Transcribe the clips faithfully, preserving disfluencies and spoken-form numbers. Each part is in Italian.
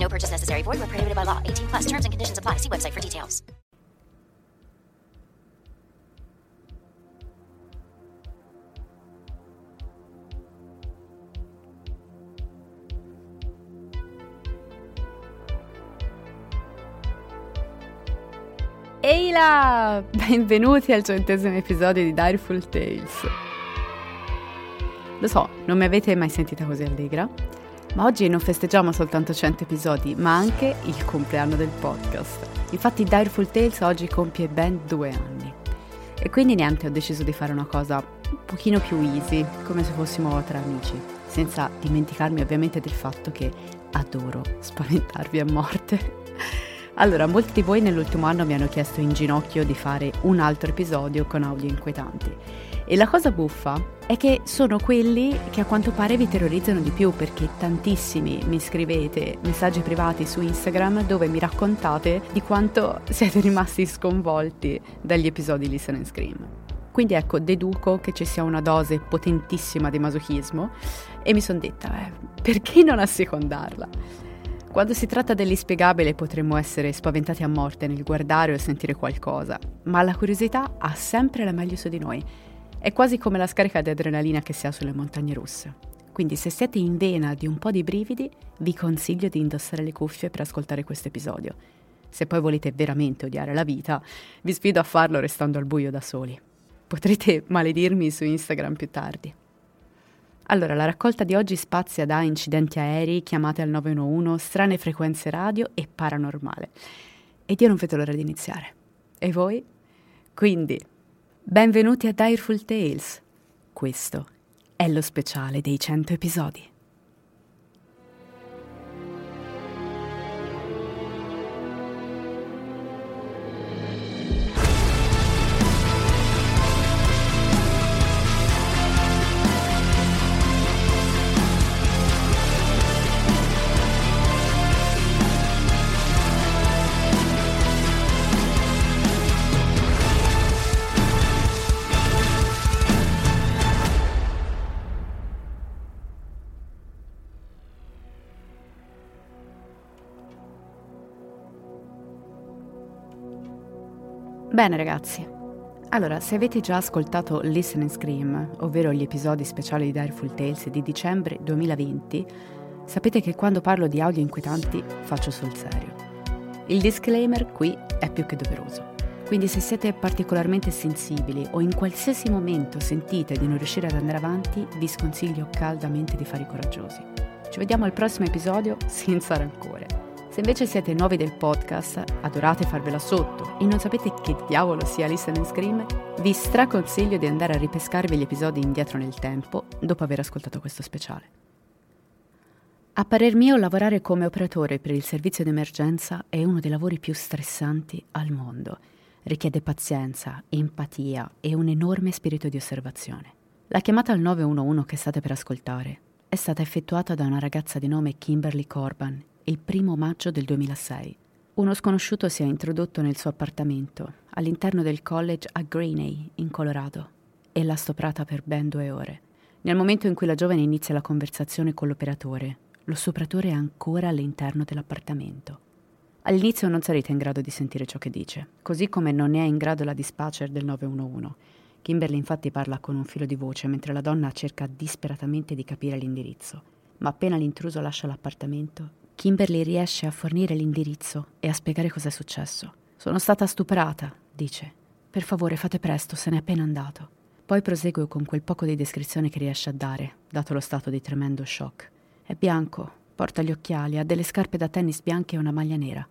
No purchase necessary. Void where prohibited by law. eighteen plus terms and conditions apply. See website for details. Ehi là! Benvenuti al centesimo episodio di Dreadful Tales. Lo so, non mi avete mai sentita così allegra, ma oggi non festeggiamo soltanto cento episodi, ma anche il compleanno del podcast. Infatti Dreadful Tales oggi compie ben due anni. E quindi niente, ho deciso di fare una cosa un pochino più easy, come se fossimo tra amici, senza dimenticarmi ovviamente del fatto che adoro spaventarvi a morte. Allora, molti di voi nell'ultimo anno mi hanno chiesto in ginocchio di fare un altro episodio con audio inquietanti. E la cosa buffa è che sono quelli che a quanto pare vi terrorizzano di più, perché tantissimi mi scrivete messaggi privati su Instagram dove mi raccontate di quanto siete rimasti sconvolti dagli episodi Listen and Scream. Quindi ecco, deduco che ci sia una dose potentissima di masochismo e mi sono detta, eh, perché non assecondarla? Quando si tratta dell'inspiegabile potremmo essere spaventati a morte nel guardare o sentire qualcosa, ma la curiosità ha sempre la meglio su di noi. È quasi come la scarica di adrenalina che si ha sulle montagne russe. Quindi se siete in vena di un po' di brividi, vi consiglio di indossare le cuffie per ascoltare questo episodio. Se poi volete veramente odiare la vita, vi sfido a farlo restando al buio da soli. Potrete maledirmi su Instagram più tardi. Allora, la raccolta di oggi spazia da incidenti aerei, chiamate al nove uno uno, strane frequenze radio e paranormale. Ed io non vedo l'ora di iniziare. E voi? Quindi... benvenuti a Dreadful Tales, questo è lo speciale dei cento episodi. Bene ragazzi, allora se avete già ascoltato Listen and Scream, ovvero gli episodi speciali di Dreadful Tales di dicembre duemilaventi, sapete che quando parlo di audio inquietanti faccio sul serio. Il disclaimer qui è più che doveroso, quindi se siete particolarmente sensibili o in qualsiasi momento sentite di non riuscire ad andare avanti, vi sconsiglio caldamente di fare i coraggiosi. Ci vediamo al prossimo episodio senza rancore. Se invece siete nuovi del podcast, adorate farvela sotto e non sapete che diavolo sia Listen and Scream, vi straconsiglio di andare a ripescarvi gli episodi indietro nel tempo dopo aver ascoltato questo speciale. A parer mio, lavorare come operatore per il servizio d'emergenza è uno dei lavori più stressanti al mondo. Richiede pazienza, empatia e un enorme spirito di osservazione. La chiamata al nove uno uno che state per ascoltare è stata effettuata da una ragazza di nome Kimberly Corban il primo maggio del duemilasei, uno sconosciuto si è introdotto nel suo appartamento, all'interno del college a Greenay, in Colorado, e l'ha stuprata per ben due ore. Nel momento in cui la giovane inizia la conversazione con l'operatore, lo stupratore è ancora all'interno dell'appartamento. All'inizio non sarete in grado di sentire ciò che dice, così come non ne è in grado la dispatcher del nove uno uno. Kimberly infatti parla con un filo di voce mentre la donna cerca disperatamente di capire l'indirizzo, ma appena l'intruso lascia l'appartamento, Kimberly riesce a fornire l'indirizzo e a spiegare cosa è successo. «Sono stata stuprata», dice. «Per favore, fate presto, se n'è appena andato». Poi prosegue con quel poco di descrizione che riesce a dare, dato lo stato di tremendo shock. «È bianco, porta gli occhiali, ha delle scarpe da tennis bianche e una maglia nera».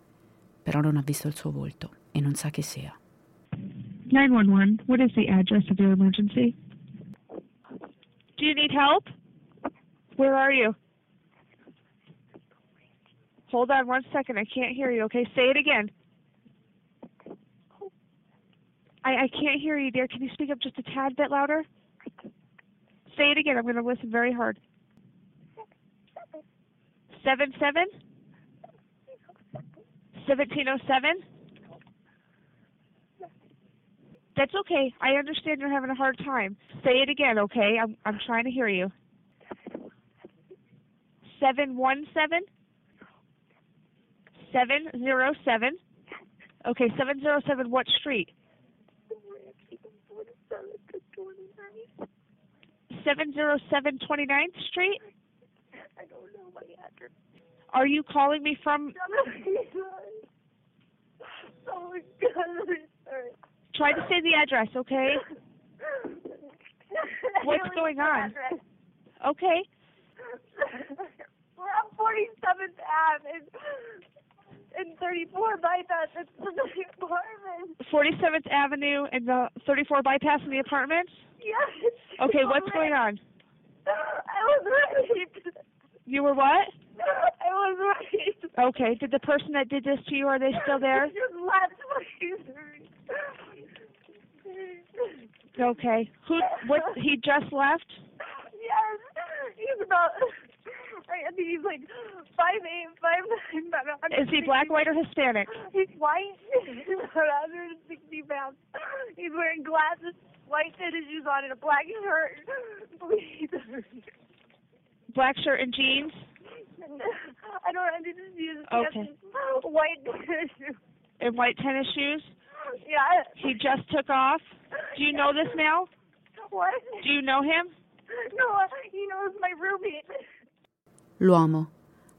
Però non ha visto il suo volto e non sa chi sia. nine one one, what is the address of your emergency? Do you need help? Where are you? Hold on one second, I can't hear you, okay? Say it again. I, I can't hear you, dear. Can you speak up just a tad bit louder? Say it again, I'm going to listen very hard. Seven, seven? seventeen oh seven? That's okay. I understand you're having a hard time. Say it again, okay? I'm I'm trying to hear you. seven one seven? seven zero seven? Okay, seven zero seven, what street? seven zero seven twenty-ninth Street? I don't know my address. Are you calling me from? Oh my God, I'm sorry. Try to say the address, okay? What's really going on? Address. Okay. We're on forty-seventh Avenue and, and thirty-four bypass. It's the apartment. forty-seventh Avenue and the thirty-four bypass in the apartment? Yes. Okay, what's right. going on? I was raped. You were what? I was raped. Okay. Did the person that did this to you, are they still there? Just left. Okay. Who? What? He just left? Yes. He's about. I think he's like five eight, five nine, about one hundred sixty. Is he black, white, or Hispanic? He's white. He's about one hundred sixty pounds. He's wearing glasses, white fitted shoes on, and a black shirt. Please. Black shirt and jeans? I don't I didn't use okay. White tennis shoes. And white tennis shoes? Yeah. He just took off. Do you yeah. know this now? What? Do you know him? No, he knows my roommate. L'uomo,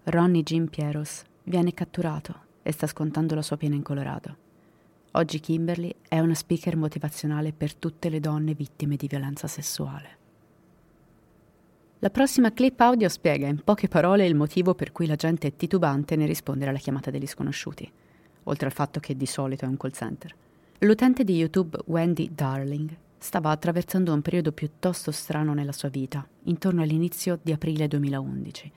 Ronnie Jim Pieros, viene catturato e sta scontando la sua pena in Colorado. Oggi Kimberly è una speaker motivazionale per tutte le donne vittime di violenza sessuale. La prossima clip audio spiega in poche parole il motivo per cui la gente è titubante nel rispondere alla chiamata degli sconosciuti, oltre al fatto che di solito è un call center. L'utente di YouTube Wendy Darling stava attraversando un periodo piuttosto strano nella sua vita, intorno all'inizio di aprile duemilaundici.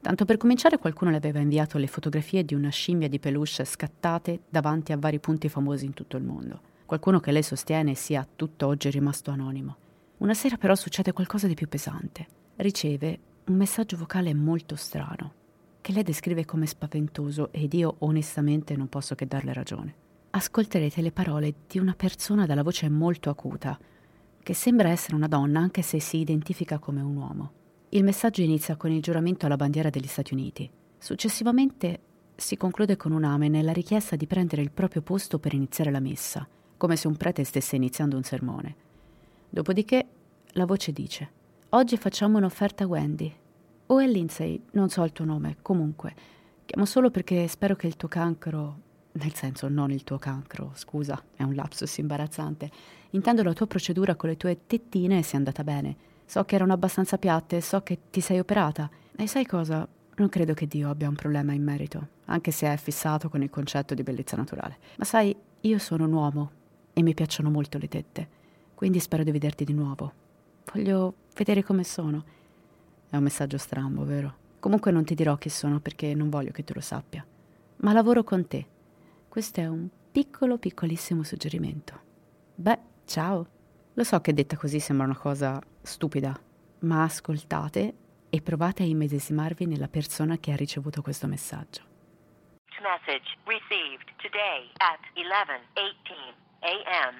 Tanto per cominciare, qualcuno le aveva inviato le fotografie di una scimmia di peluche scattate davanti a vari punti famosi in tutto il mondo, qualcuno che lei sostiene sia a tutt'oggi rimasto anonimo. Una sera però succede qualcosa di più pesante. Riceve un messaggio vocale molto strano, che lei descrive come spaventoso, ed io onestamente non posso che darle ragione. Ascolterete le parole di una persona dalla voce molto acuta, che sembra essere una donna anche se si identifica come un uomo. Il messaggio inizia con il giuramento alla bandiera degli Stati Uniti. Successivamente si conclude con un amen e la richiesta di prendere il proprio posto per iniziare la messa, come se un prete stesse iniziando un sermone. Dopodiché la voce dice: «Oggi facciamo un'offerta a Wendy. O è Lindsay, non so il tuo nome, comunque. Chiamo solo perché spero che il tuo cancro... Nel senso, non il tuo cancro, scusa, è un lapsus imbarazzante. Intendo la tua procedura con le tue tettine sia andata bene. So che erano abbastanza piatte, so che ti sei operata. E sai cosa? Non credo che Dio abbia un problema in merito, anche se è fissato con il concetto di bellezza naturale. Ma sai, io sono un uomo e mi piacciono molto le tette, quindi spero di vederti di nuovo. Voglio vedere come sono». È un messaggio strambo, vero? Comunque non ti dirò chi sono perché non voglio che tu lo sappia. Ma lavoro con te. Questo è un piccolo, piccolissimo suggerimento. Beh, ciao. Lo so che detta così sembra una cosa stupida, ma ascoltate e provate a immedesimarvi nella persona che ha ricevuto questo messaggio. message received today at eleven eighteen a.m.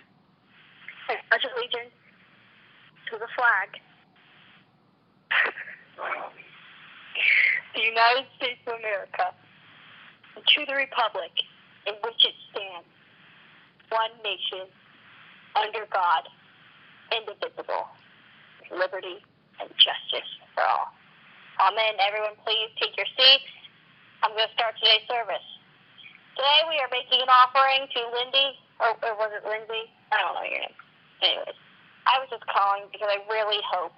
Pledge allegiance to the flag. The United States of America, and to the republic in which it stands, one nation, under God, indivisible, with liberty and justice for all. Amen. Everyone, please take your seats. I'm going to start today's service. Today we are making an offering to Lindy, or, or was it Lindsay? I don't know your name. Anyways, I was just calling because I really hope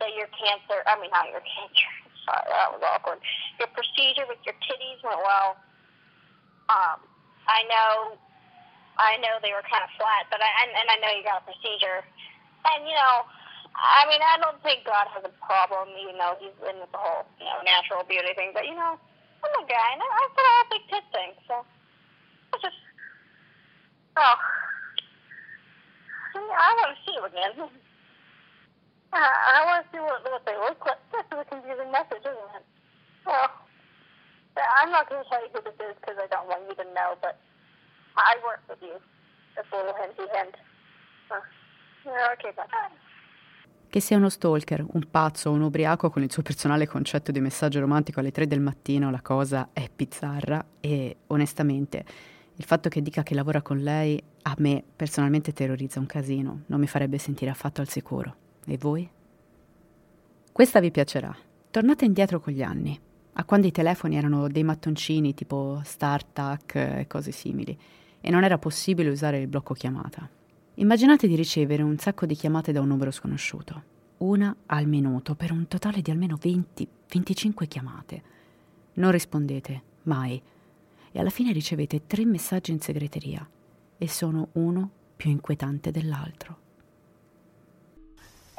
that your cancer, I mean not your cancer, sorry, that was awkward, your procedure with your titties went well. Um, I know, I know they were kind of flat, but I, and, and I know you got a procedure. And, you know, I mean, I don't think God has a problem, even though he's in with the whole, you know, natural beauty thing, but, you know, I'm a guy, and I, I put all big tit thing, so it's just, oh, I, mean, I want to see you again. Uh, I want to see what, what they look like. This is a confusing message, isn't it? Well, I'm not going to tell you who this is because I don't want you to know, but I work with you. This little hinty hint. Uh, yeah, okay, bye. Che sia uno stalker, un pazzo o un ubriaco con il suo personale concetto di messaggio romantico alle tre del mattino, la cosa è bizzarra e, onestamente, il fatto che dica che lavora con lei a me personalmente terrorizza un casino, non mi farebbe sentire affatto al sicuro. E voi? Questa vi piacerà. Tornate indietro con gli anni, a quando i telefoni erano dei mattoncini tipo StarTAC e cose simili, e non era possibile usare il blocco chiamata. Immaginate di ricevere un sacco di chiamate da un numero sconosciuto, una al minuto, per un totale di almeno venti venticinque chiamate. Non rispondete, mai. E alla fine ricevete tre messaggi in segreteria, e sono uno più inquietante dell'altro.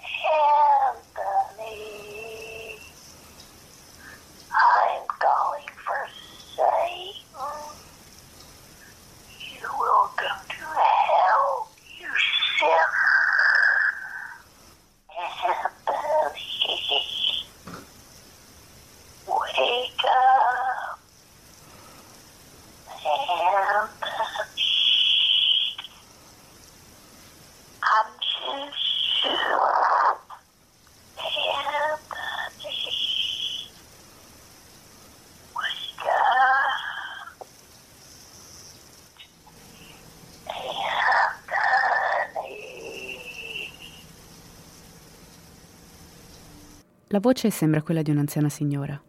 Help me. I'm calling for Satan. You will go to hell. Wake up and I'm just and wake up and La voce sembra quella di un'anziana signora,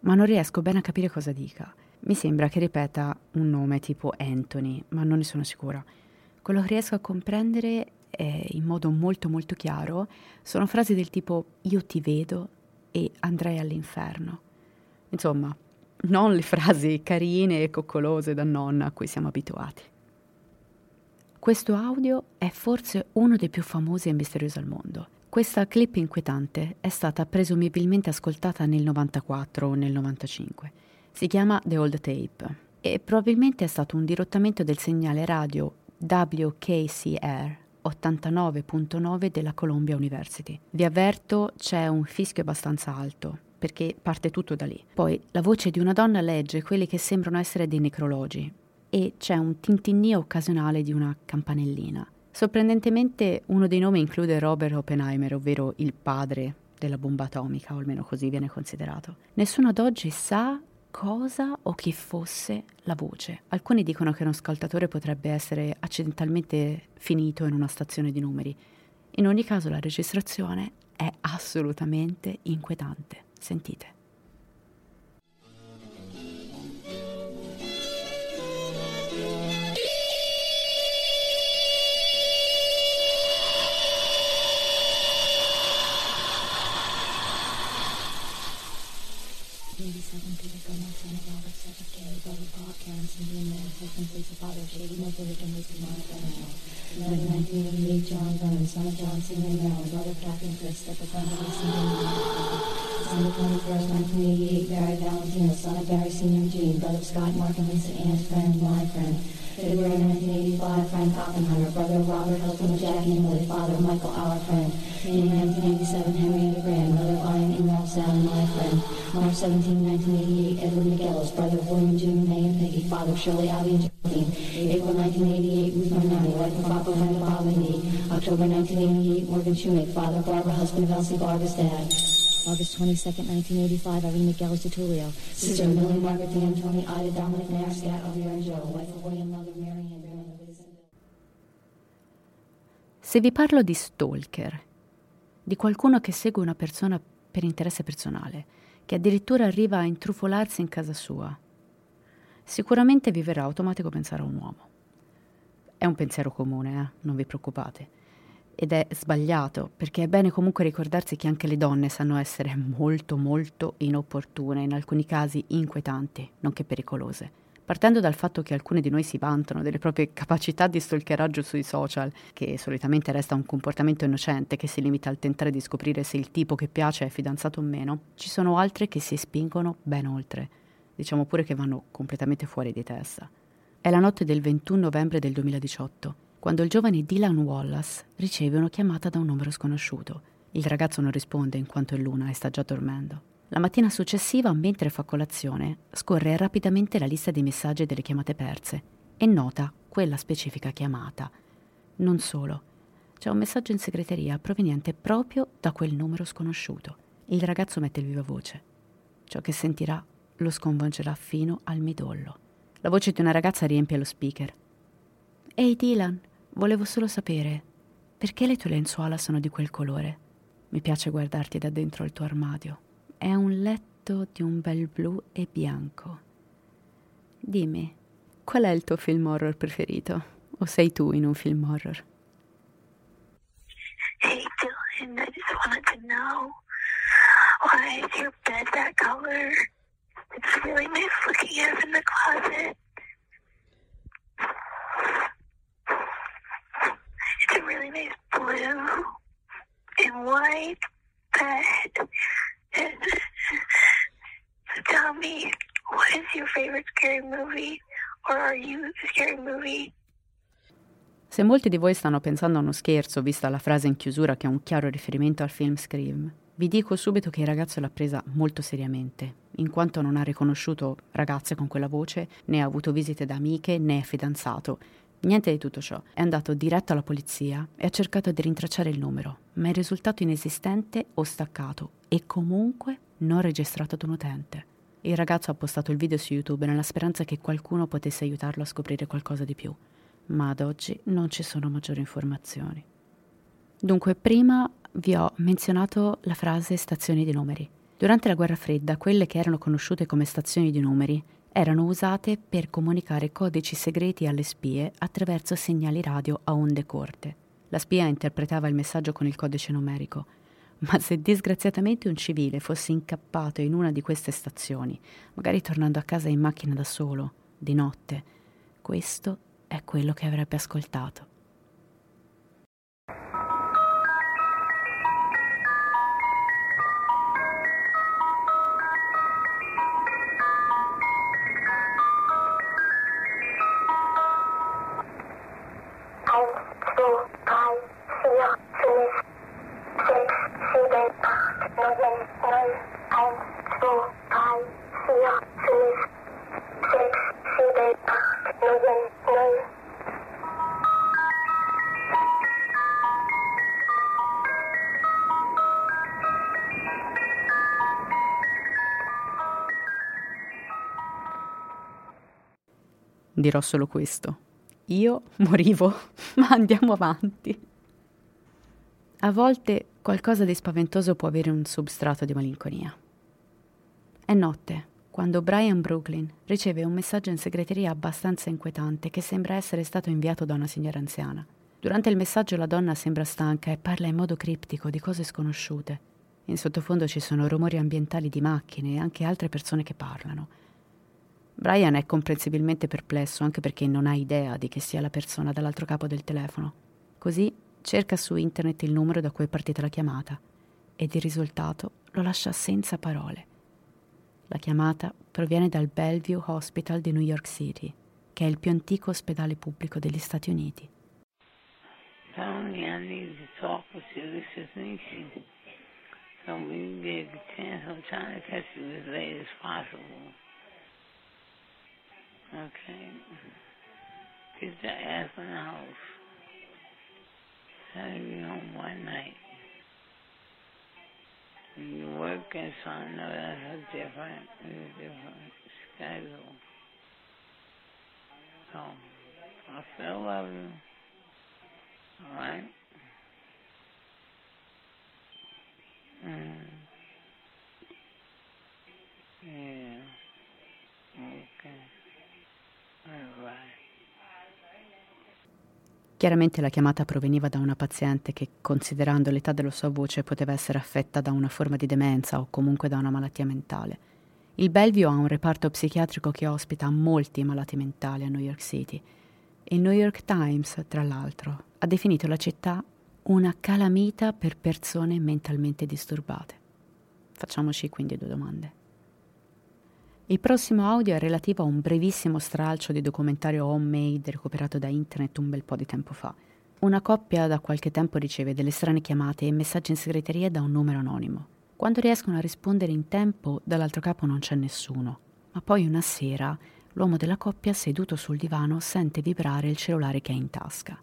ma non riesco bene a capire cosa dica. Mi sembra che ripeta un nome tipo Anthony, ma non ne sono sicura. Quello che riesco a comprendere è, in modo molto molto chiaro, sono frasi del tipo «io ti vedo» e «andrei all'inferno». Insomma, non le frasi carine e coccolose da nonna a cui siamo abituati. Questo audio è forse uno dei più famosi e misteriosi al mondo. Questa clip inquietante è stata presumibilmente ascoltata nel novantaquattro o nel novantacinque. Si chiama The Old Tape e probabilmente è stato un dirottamento del segnale radio W K C R ottantanove virgola nove della Columbia University. Vi avverto, c'è un fischio abbastanza alto, perché parte tutto da lì. Poi la voce di una donna legge quelli che sembrano essere dei necrologi e c'è un tintinnio occasionale di una campanellina. Sorprendentemente uno dei nomi include Robert Oppenheimer, ovvero il padre della bomba atomica, o almeno così viene considerato. Nessuno ad oggi sa cosa o chi fosse la voce. Alcuni dicono che un ascoltatore potrebbe essere accidentalmente finito in una stazione di numeri. In ogni caso la registrazione è assolutamente inquietante. Sentite. eighty-seven people from my son of Robert, such as Kelly, Bobby, Bob, Karen, Cindy, and Mary, husband, police, and father, Shady, Murphy, Richard, Mr. Monica, and Joe. nineteen eighty-eight, John Vernon, son of John, Cindy, and Mary, Robert, Catherine, Chris, Stephen, Family, Cindy, and Mary. December twenty-first, nineteen eighty-eight, Barry Valentino, son of Barry, Senior, and Jean, brother Scott, Mark, and Lisa, Ann's friend, my friend. February nineteen eighty-five, Frank Oppenheimer, brother Robert, husband, Jackie, and Lily, father, Michael, our friend. In nineteen eighty-seven, Henrietta Graham, mother, Brian, in Ralph, Sally, my friend. twelve seventeen nineteen eighty-eight, Edward McEllis, brother of William, Jim, May, and Peggy, father of Shirley, Ivy, and Josephine, April nineteen eighty-eight, Ruth Marnani, wife of Papa, Randall, Bob, and me, October nineteen eighty-eight, Morgan Shoemake, father of Barbara, husband of Elsie, Barbara's dad. August twenty-second nineteen eighty-five, Irene McGillis de Tullio, sister of Millie, Margaret, D'Antoni, Ida, Dominic, Nair, Scott, Elvira, and Joe, wife of William, mother, Mary, and Mary. Se vi parlo di stalker, di qualcuno che segue una persona per interesse personale, che addirittura arriva a intrufolarsi in casa sua, sicuramente vi verrà automatico pensare a un uomo. È un pensiero comune, eh? Non vi preoccupate. Ed è sbagliato, perché è bene comunque ricordarsi che anche le donne sanno essere molto molto inopportune, in alcuni casi inquietanti, nonché pericolose. Partendo dal fatto che alcune di noi si vantano delle proprie capacità di stalkeraggio sui social, che solitamente resta un comportamento innocente che si limita al tentare di scoprire se il tipo che piace è fidanzato o meno, ci sono altre che si spingono ben oltre, diciamo pure che vanno completamente fuori di testa. È la notte del ventuno novembre del duemiladiciotto, quando il giovane Dylan Wallace riceve una chiamata da un numero sconosciuto. Il ragazzo non risponde in quanto è luna e sta già dormendo. La mattina successiva, mentre fa colazione, scorre rapidamente la lista dei messaggi e delle chiamate perse e nota quella specifica chiamata. Non solo, c'è un messaggio in segreteria proveniente proprio da quel numero sconosciuto. Il ragazzo mette il viva voce. Ciò che sentirà lo sconvolgerà fino al midollo. La voce di una ragazza riempie lo speaker. «Ehi Dylan, volevo solo sapere, perché le tue lenzuola sono di quel colore? Mi piace guardarti da dentro il tuo armadio. È un letto di un bel blu e bianco. Dimmi, qual è il tuo film horror preferito? O sei tu in un film horror? Hey Dylan, I just wanted to know, why is your bed that color? It's really nice looking out in the closet. It's a really nice blue and white bed. Tell me, what is your favorite scary movie? Or are you a scary movie? Se molti di voi stanno pensando a uno scherzo, vista la frase in chiusura che è un chiaro riferimento al film Scream, vi dico subito che il ragazzo l'ha presa molto seriamente, in quanto non ha riconosciuto ragazze con quella voce, né ha avuto visite da amiche, né è fidanzato. Niente di tutto ciò. È andato diretto alla polizia e ha cercato di rintracciare il numero, ma è risultato inesistente o staccato e comunque non registrato da un utente. Il ragazzo ha postato il video su YouTube nella speranza che qualcuno potesse aiutarlo a scoprire qualcosa di più, ma ad oggi non ci sono maggiori informazioni. Dunque, prima vi ho menzionato la frase stazioni di numeri. Durante la Guerra Fredda, quelle che erano conosciute come stazioni di numeri erano usate per comunicare codici segreti alle spie attraverso segnali radio a onde corte. La spia interpretava il messaggio con il codice numerico, ma se disgraziatamente un civile fosse incappato in una di queste stazioni, magari tornando a casa in macchina da solo, di notte, questo è quello che avrebbe ascoltato. Dirò solo questo. Io morivo, ma andiamo avanti. A volte qualcosa di spaventoso può avere un substrato di malinconia. È notte, quando Brian Brooklyn riceve un messaggio in segreteria abbastanza inquietante che sembra essere stato inviato da una signora anziana. Durante il messaggio la donna sembra stanca e parla in modo criptico di cose sconosciute. In sottofondo ci sono rumori ambientali di macchine e anche altre persone che parlano. Brian è comprensibilmente perplesso, anche perché non ha idea di chi sia la persona dall'altro capo del telefono. Così cerca su internet il numero da cui è partita la chiamata ed il risultato lo lascia senza parole. La chiamata proviene dal Bellevue Hospital di New York City, che è il più antico ospedale pubblico degli Stati Uniti. Tony, I need to talk with you. This is Nishi. so we can get the chance. I'm trying to catch you as late as possible. Okay. Get your ass in the house. Try to be home one night. You work and so I know that's a different, a different schedule. So, I still love you. All right? Mm. Yeah. Okay. All right. Chiaramente la chiamata proveniva da una paziente che, considerando l'età della sua voce, poteva essere affetta da una forma di demenza o comunque da una malattia mentale. Il Bellevue ha un reparto psichiatrico che ospita molti malati mentali a New York City. Il New York Times, tra l'altro, ha definito la città una calamita per persone mentalmente disturbate. Facciamoci quindi due domande. Il prossimo audio è relativo a un brevissimo stralcio di documentario homemade recuperato da internet un bel po' di tempo fa. Una coppia da qualche tempo riceve delle strane chiamate e messaggi in segreteria da un numero anonimo. Quando riescono a rispondere in tempo, dall'altro capo non c'è nessuno. Ma poi una sera, l'uomo della coppia, seduto sul divano, sente vibrare il cellulare che ha in tasca.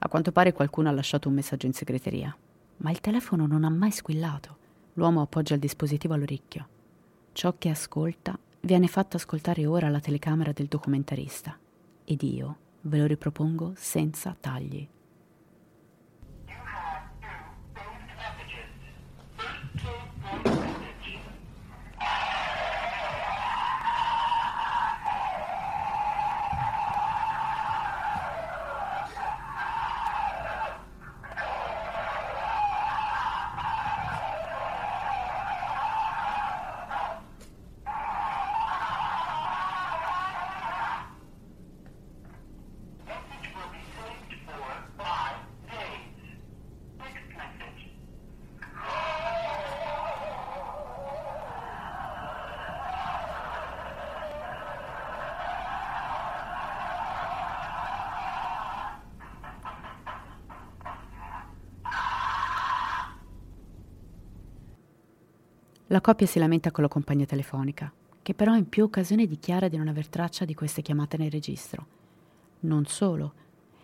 A quanto pare qualcuno ha lasciato un messaggio in segreteria. Ma il telefono non ha mai squillato. L'uomo appoggia il dispositivo all'orecchio. Ciò che ascolta viene fatto ascoltare ora alla telecamera del documentarista. Ed io ve lo ripropongo senza tagli. La coppia si lamenta con la compagnia telefonica, che però in più occasioni dichiara di non aver traccia di queste chiamate nel registro. Non solo,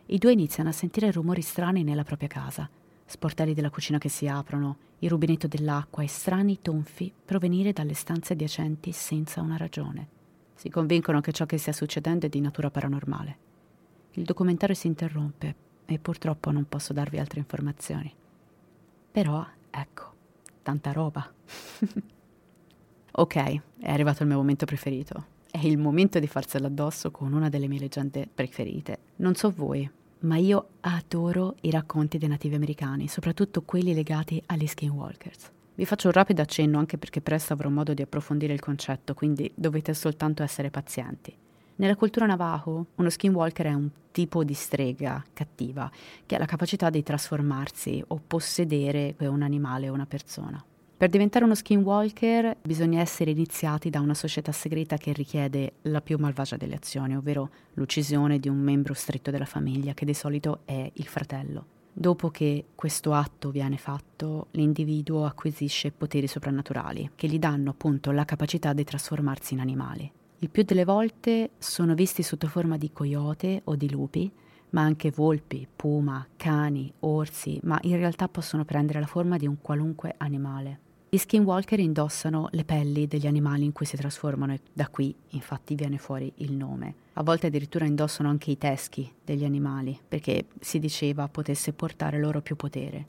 i due iniziano a sentire rumori strani nella propria casa, sportelli della cucina che si aprono, il rubinetto dell'acqua e strani tonfi provenire dalle stanze adiacenti senza una ragione. Si convincono che ciò che stia succedendo è di natura paranormale. Il documentario si interrompe e purtroppo non posso darvi altre informazioni. Però, ecco, tanta roba. Ok, è arrivato il mio momento preferito. È il momento di farsela addosso con una delle mie leggende preferite. Non so voi, ma io adoro i racconti dei nativi americani, soprattutto quelli legati agli skinwalkers. Vi faccio un rapido accenno anche perché presto avrò modo di approfondire il concetto, quindi dovete soltanto essere pazienti. Nella cultura navajo, uno skinwalker è un tipo di strega cattiva che ha la capacità di trasformarsi o possedere un animale o una persona. Per diventare uno skinwalker bisogna essere iniziati da una società segreta che richiede la più malvagia delle azioni, ovvero l'uccisione di un membro stretto della famiglia, che di solito è il fratello. Dopo che questo atto viene fatto, l'individuo acquisisce poteri soprannaturali che gli danno appunto la capacità di trasformarsi in animali. Il più delle volte sono visti sotto forma di coyote o di lupi, ma anche volpi, puma, cani, orsi, ma in realtà possono prendere la forma di un qualunque animale. Gli skinwalker indossano le pelli degli animali in cui si trasformano e da qui infatti viene fuori il nome. A volte addirittura indossano anche i teschi degli animali perché si diceva potesse portare loro più potere.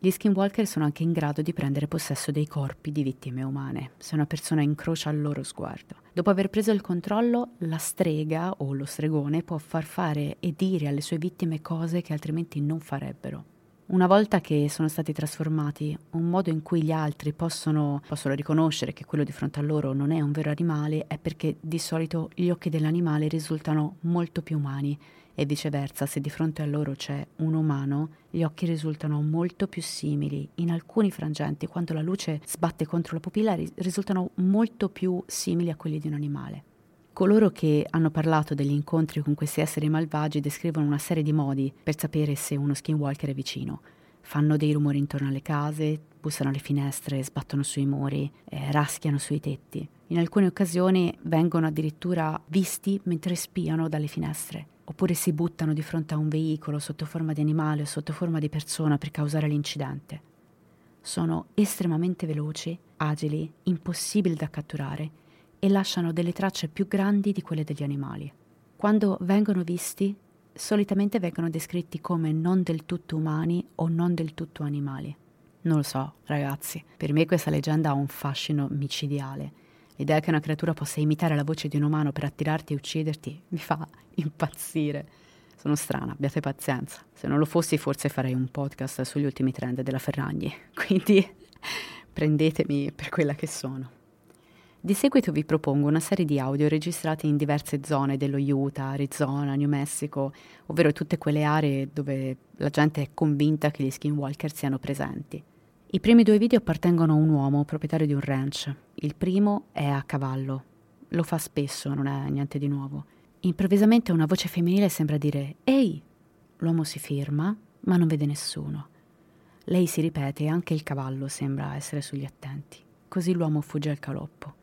Gli skinwalker sono anche in grado di prendere possesso dei corpi di vittime umane, se una persona incrocia il loro sguardo. Dopo aver preso il controllo, la strega o lo stregone può far fare e dire alle sue vittime cose che altrimenti non farebbero. Una volta che sono stati trasformati, un modo in cui gli altri possono, possono riconoscere che quello di fronte a loro non è un vero animale è perché di solito gli occhi dell'animale risultano molto più umani. E viceversa, se di fronte a loro c'è un umano, gli occhi risultano molto più simili. In alcuni frangenti, quando la luce sbatte contro la pupilla, risultano molto più simili a quelli di un animale. Coloro che hanno parlato degli incontri con questi esseri malvagi descrivono una serie di modi per sapere se uno skinwalker è vicino. fanno dei rumori intorno alle case, bussano alle finestre, sbattono sui muri, eh, raschiano sui tetti. In alcune occasioni vengono addirittura visti mentre spiano dalle finestre, oppure si buttano di fronte a un veicolo sotto forma di animale o sotto forma di persona per causare l'incidente. Sono estremamente veloci, agili, impossibili da catturare e lasciano delle tracce più grandi di quelle degli animali. Quando vengono visti, solitamente vengono descritti come non del tutto umani o non del tutto animali. Non lo so, ragazzi, per me questa leggenda ha un fascino micidiale. L'idea che una creatura possa imitare la voce di un umano per attirarti e ucciderti mi fa impazzire. Sono strana, abbiate pazienza. Se non lo fossi forse farei un podcast sugli ultimi trend della Ferragni, quindi prendetemi per quella che sono. Di seguito vi propongo una serie di audio registrati in diverse zone dello Utah, Arizona, New Mexico, ovvero tutte quelle aree dove la gente è convinta che gli skinwalker siano presenti. I primi due video appartengono a un uomo proprietario di un ranch. Il primo è a cavallo. Lo fa spesso, non è niente di nuovo. Improvvisamente una voce femminile sembra dire «Ehi!». L'uomo si ferma, ma non vede nessuno. Lei si ripete e anche il cavallo sembra essere sugli attenti. Così l'uomo fugge al galoppo.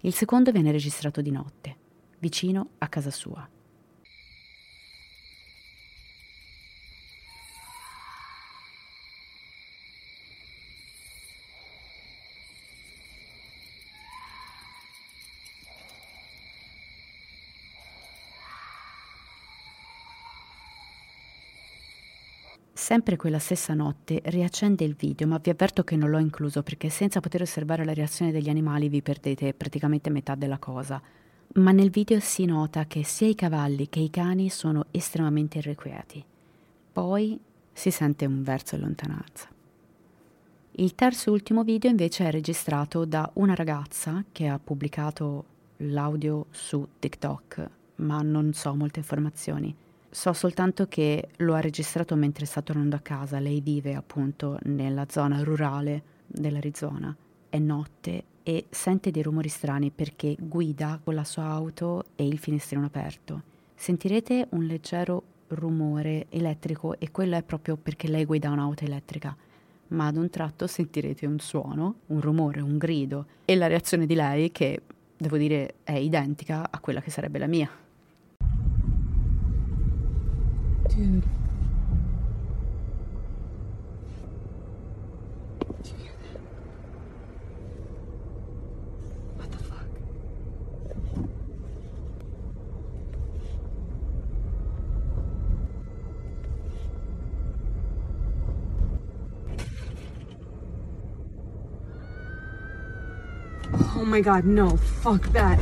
Il secondo viene registrato di notte, vicino a casa sua. Sempre quella stessa notte riaccende il video, ma vi avverto che non l'ho incluso perché senza poter osservare la reazione degli animali vi perdete praticamente metà della cosa. Ma nel video si nota che sia i cavalli che i cani sono estremamente irrequieti. Poi si sente un verso in lontananza. Il terzo e ultimo video invece è registrato da una ragazza che ha pubblicato l'audio su TikTok, ma non so molte informazioni. So soltanto che lo ha registrato mentre sta tornando a casa. Lei vive appunto nella zona rurale dell'Arizona. È notte e sente dei rumori strani perché guida con la sua auto e il finestrino aperto. Sentirete un leggero rumore elettrico e quello è proprio perché lei guida un'auto elettrica. Ma ad un tratto sentirete un suono, un rumore, un grido e la reazione di lei che, devo dire, è identica a quella che sarebbe la mia. Dude. Do you hear that? What the fuck? Oh my god, no, fuck that.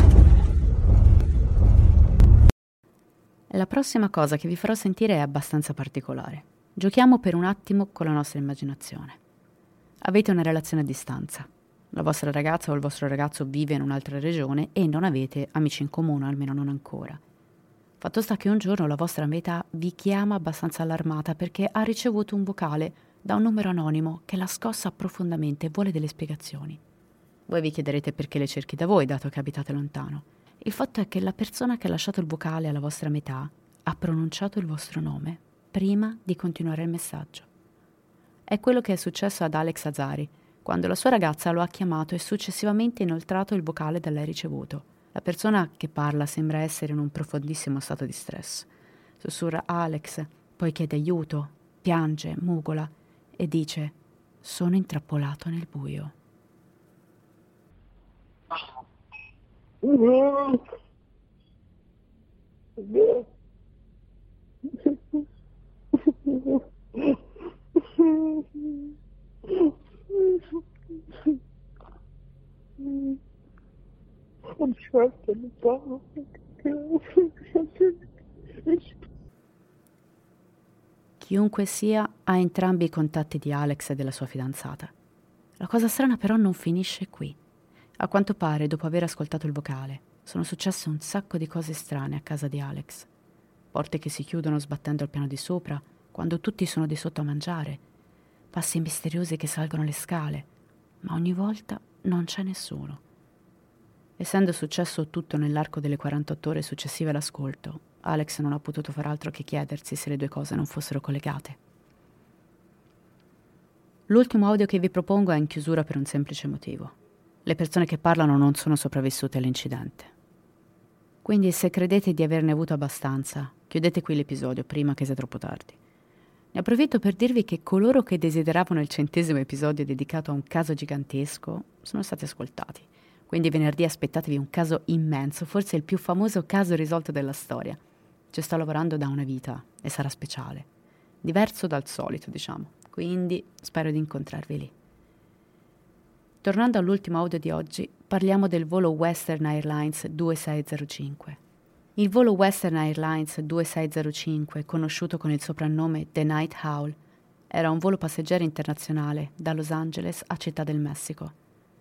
La prossima cosa che vi farò sentire è abbastanza particolare. Giochiamo per un attimo con la nostra immaginazione. Avete una relazione a distanza. La vostra ragazza o il vostro ragazzo vive in un'altra regione e non avete amici in comune, almeno non ancora. Fatto sta che un giorno la vostra metà vi chiama abbastanza allarmata perché ha ricevuto un vocale da un numero anonimo che la scossa profondamente e vuole delle spiegazioni. Voi vi chiederete perché le cerchi da voi, dato che abitate lontano. Il fatto è che la persona che ha lasciato il vocale alla vostra metà ha pronunciato il vostro nome prima di continuare il messaggio. È quello che è successo ad Alex Azari, quando la sua ragazza lo ha chiamato e successivamente inoltrato il vocale da lei ricevuto. La persona che parla sembra essere in un profondissimo stato di stress. Sussurra Alex, poi chiede aiuto, piange, mugola e dice «Sono intrappolato nel buio». Chiunque sia ha entrambi i contatti di Alex e della sua fidanzata. La cosa strana però non finisce qui. A quanto pare, dopo aver ascoltato il vocale, sono successe un sacco di cose strane a casa di Alex. Porte che si chiudono sbattendo al piano di sopra, quando tutti sono di sotto a mangiare. passi misteriosi che salgono le scale, ma ogni volta non c'è nessuno. Essendo successo tutto nell'arco delle quarantotto ore successive all'ascolto, Alex non ha potuto far altro che chiedersi se le due cose non fossero collegate. L'ultimo audio che vi propongo è in chiusura per un semplice motivo. Le persone che parlano non sono sopravvissute all'incidente. Quindi se credete di averne avuto abbastanza, chiudete qui l'episodio prima che sia troppo tardi. Ne approfitto per dirvi che coloro che desideravano il centesimo episodio dedicato a un caso gigantesco sono stati ascoltati. Quindi venerdì aspettatevi un caso immenso, forse il più famoso caso risolto della storia. Ci sto lavorando da una vita e sarà speciale. Diverso dal solito, diciamo. Quindi spero di incontrarvi lì. Tornando all'ultimo audio di oggi, parliamo del volo Western Airlines due sei zero cinque. Il volo Western Airlines due sei zero cinque, conosciuto con il soprannome The Night Owl, era un volo passeggeri internazionale da Los Angeles a Città del Messico.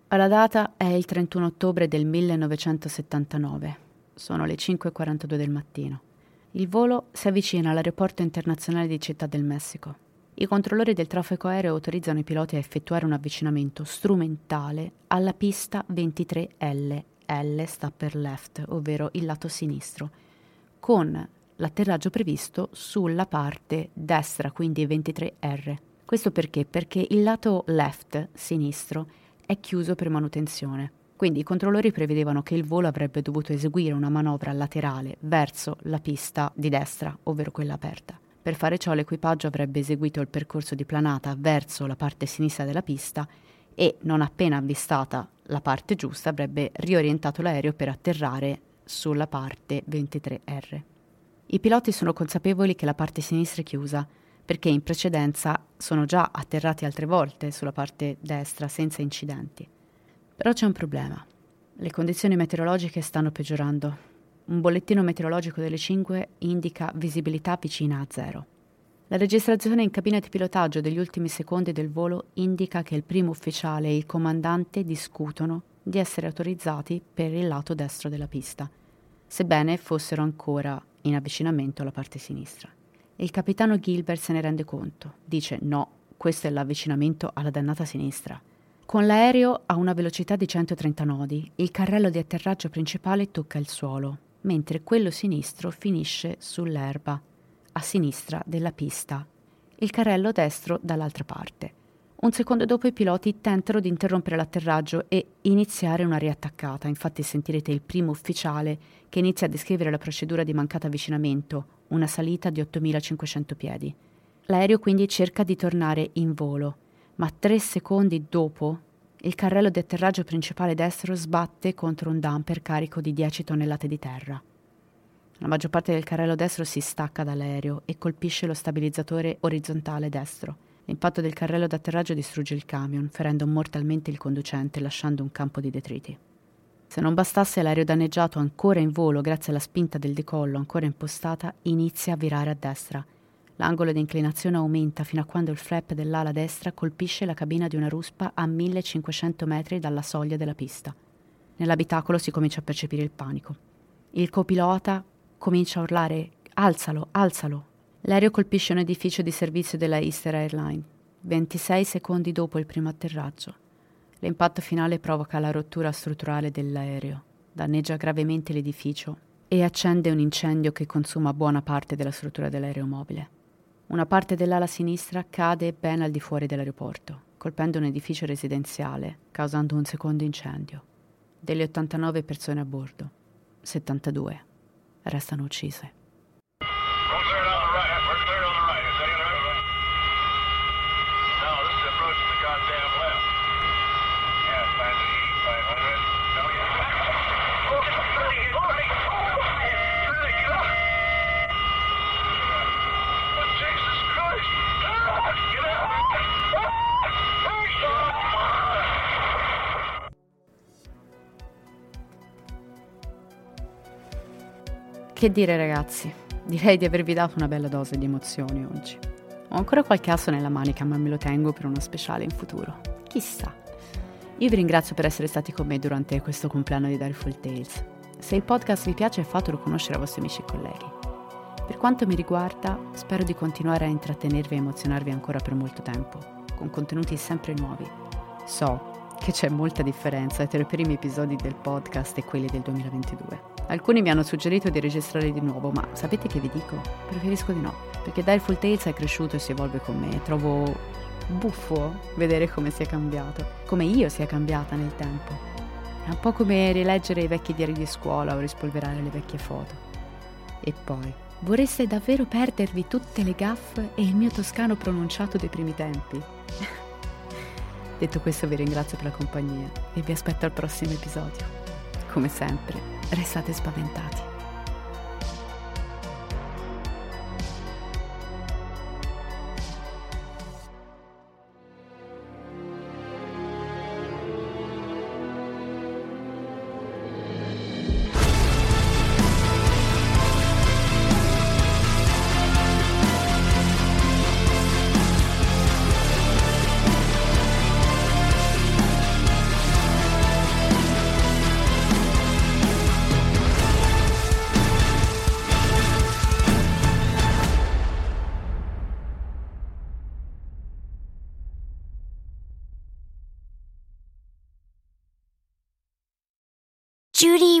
Alla data è il trentuno ottobre del millenovecentosettantanove, sono le cinque e quarantadue del mattino. Il volo si avvicina all'aeroporto internazionale di Città del Messico. I controllori del traffico aereo autorizzano i piloti a effettuare un avvicinamento strumentale alla pista ventitré L, L sta per left, ovvero il lato sinistro, con l'atterraggio previsto sulla parte destra, quindi ventitré R. Questo perché? Perché il lato left, sinistro, è chiuso per manutenzione. Quindi i controllori prevedevano che il volo avrebbe dovuto eseguire una manovra laterale verso la pista di destra, ovvero quella aperta. Per fare ciò l'equipaggio avrebbe eseguito il percorso di planata verso la parte sinistra della pista e, non appena avvistata la parte giusta, avrebbe riorientato l'aereo per atterrare sulla parte ventitré R. I piloti sono consapevoli che la parte sinistra è chiusa perché in precedenza sono già atterrati altre volte sulla parte destra senza incidenti. Però c'è un problema. Le condizioni meteorologiche stanno peggiorando. Un bollettino meteorologico delle cinque indica visibilità vicina a zero. La registrazione in cabina di pilotaggio degli ultimi secondi del volo indica che il primo ufficiale e il comandante discutono di essere autorizzati per il lato destro della pista, sebbene fossero ancora in avvicinamento alla parte sinistra. Il capitano Gilbert se ne rende conto. Dice: no, questo è l'avvicinamento alla dannata sinistra. Con l'aereo a una velocità di centotrenta nodi, il carrello di atterraggio principale tocca il suolo, mentre quello sinistro finisce sull'erba, a sinistra della pista, il carrello destro dall'altra parte. Un secondo dopo i piloti tentano di interrompere l'atterraggio e iniziare una riattaccata, infatti sentirete il primo ufficiale che inizia a descrivere la procedura di mancato avvicinamento, una salita di ottomilacinquecento piedi. L'aereo quindi cerca di tornare in volo, ma tre secondi dopo il carrello di atterraggio principale destro sbatte contro un damper carico di dieci tonnellate di terra. La maggior parte del carrello destro si stacca dall'aereo e colpisce lo stabilizzatore orizzontale destro. L'impatto del carrello d'atterraggio distrugge il camion, ferendo mortalmente il conducente, lasciando un campo di detriti. Se non bastasse, l'aereo danneggiato, ancora in volo grazie alla spinta del decollo ancora impostata, inizia a virare a destra. L'angolo di inclinazione aumenta fino a quando il flap dell'ala destra colpisce la cabina di una ruspa a millecinquecento metri dalla soglia della pista. Nell'abitacolo si comincia a percepire il panico. Il copilota comincia a urlare: alzalo, alzalo. L'aereo colpisce un edificio di servizio della Eastern Airlines, ventisei secondi dopo il primo atterraggio. L'impatto finale provoca la rottura strutturale dell'aereo, danneggia gravemente l'edificio e accende un incendio che consuma buona parte della struttura dell'aeromobile. Una parte dell'ala sinistra cade ben al di fuori dell'aeroporto, colpendo un edificio residenziale, causando un secondo incendio. Delle ottantanove persone a bordo, settantadue restano uccise. Che dire, ragazzi, direi di avervi dato una bella dose di emozioni oggi. Ho ancora qualche asso nella manica, ma me lo tengo per uno speciale in futuro, chissà. Io vi ringrazio per essere stati con me durante questo compleanno di Dreadful Tales. Se il podcast vi piace, fatelo conoscere ai vostri amici e colleghi. Per quanto mi riguarda, spero di continuare a intrattenervi e emozionarvi ancora per molto tempo, con contenuti sempre nuovi. So che c'è molta differenza tra i primi episodi del podcast e quelli del duemilaventidue. Alcuni mi hanno suggerito di registrare di nuovo, ma sapete che vi dico? Preferisco di no, perché Dreadful Tales è cresciuto e si evolve con me e trovo buffo vedere come sia cambiato, come io sia cambiata nel tempo. È un po' come rileggere i vecchi diari di scuola o rispolverare le vecchie foto. E poi, vorreste davvero perdervi tutte le gaffe e il mio toscano pronunciato dei primi tempi? Detto questo, vi ringrazio per la compagnia e vi aspetto al prossimo episodio. Come sempre, restate spaventati. Judy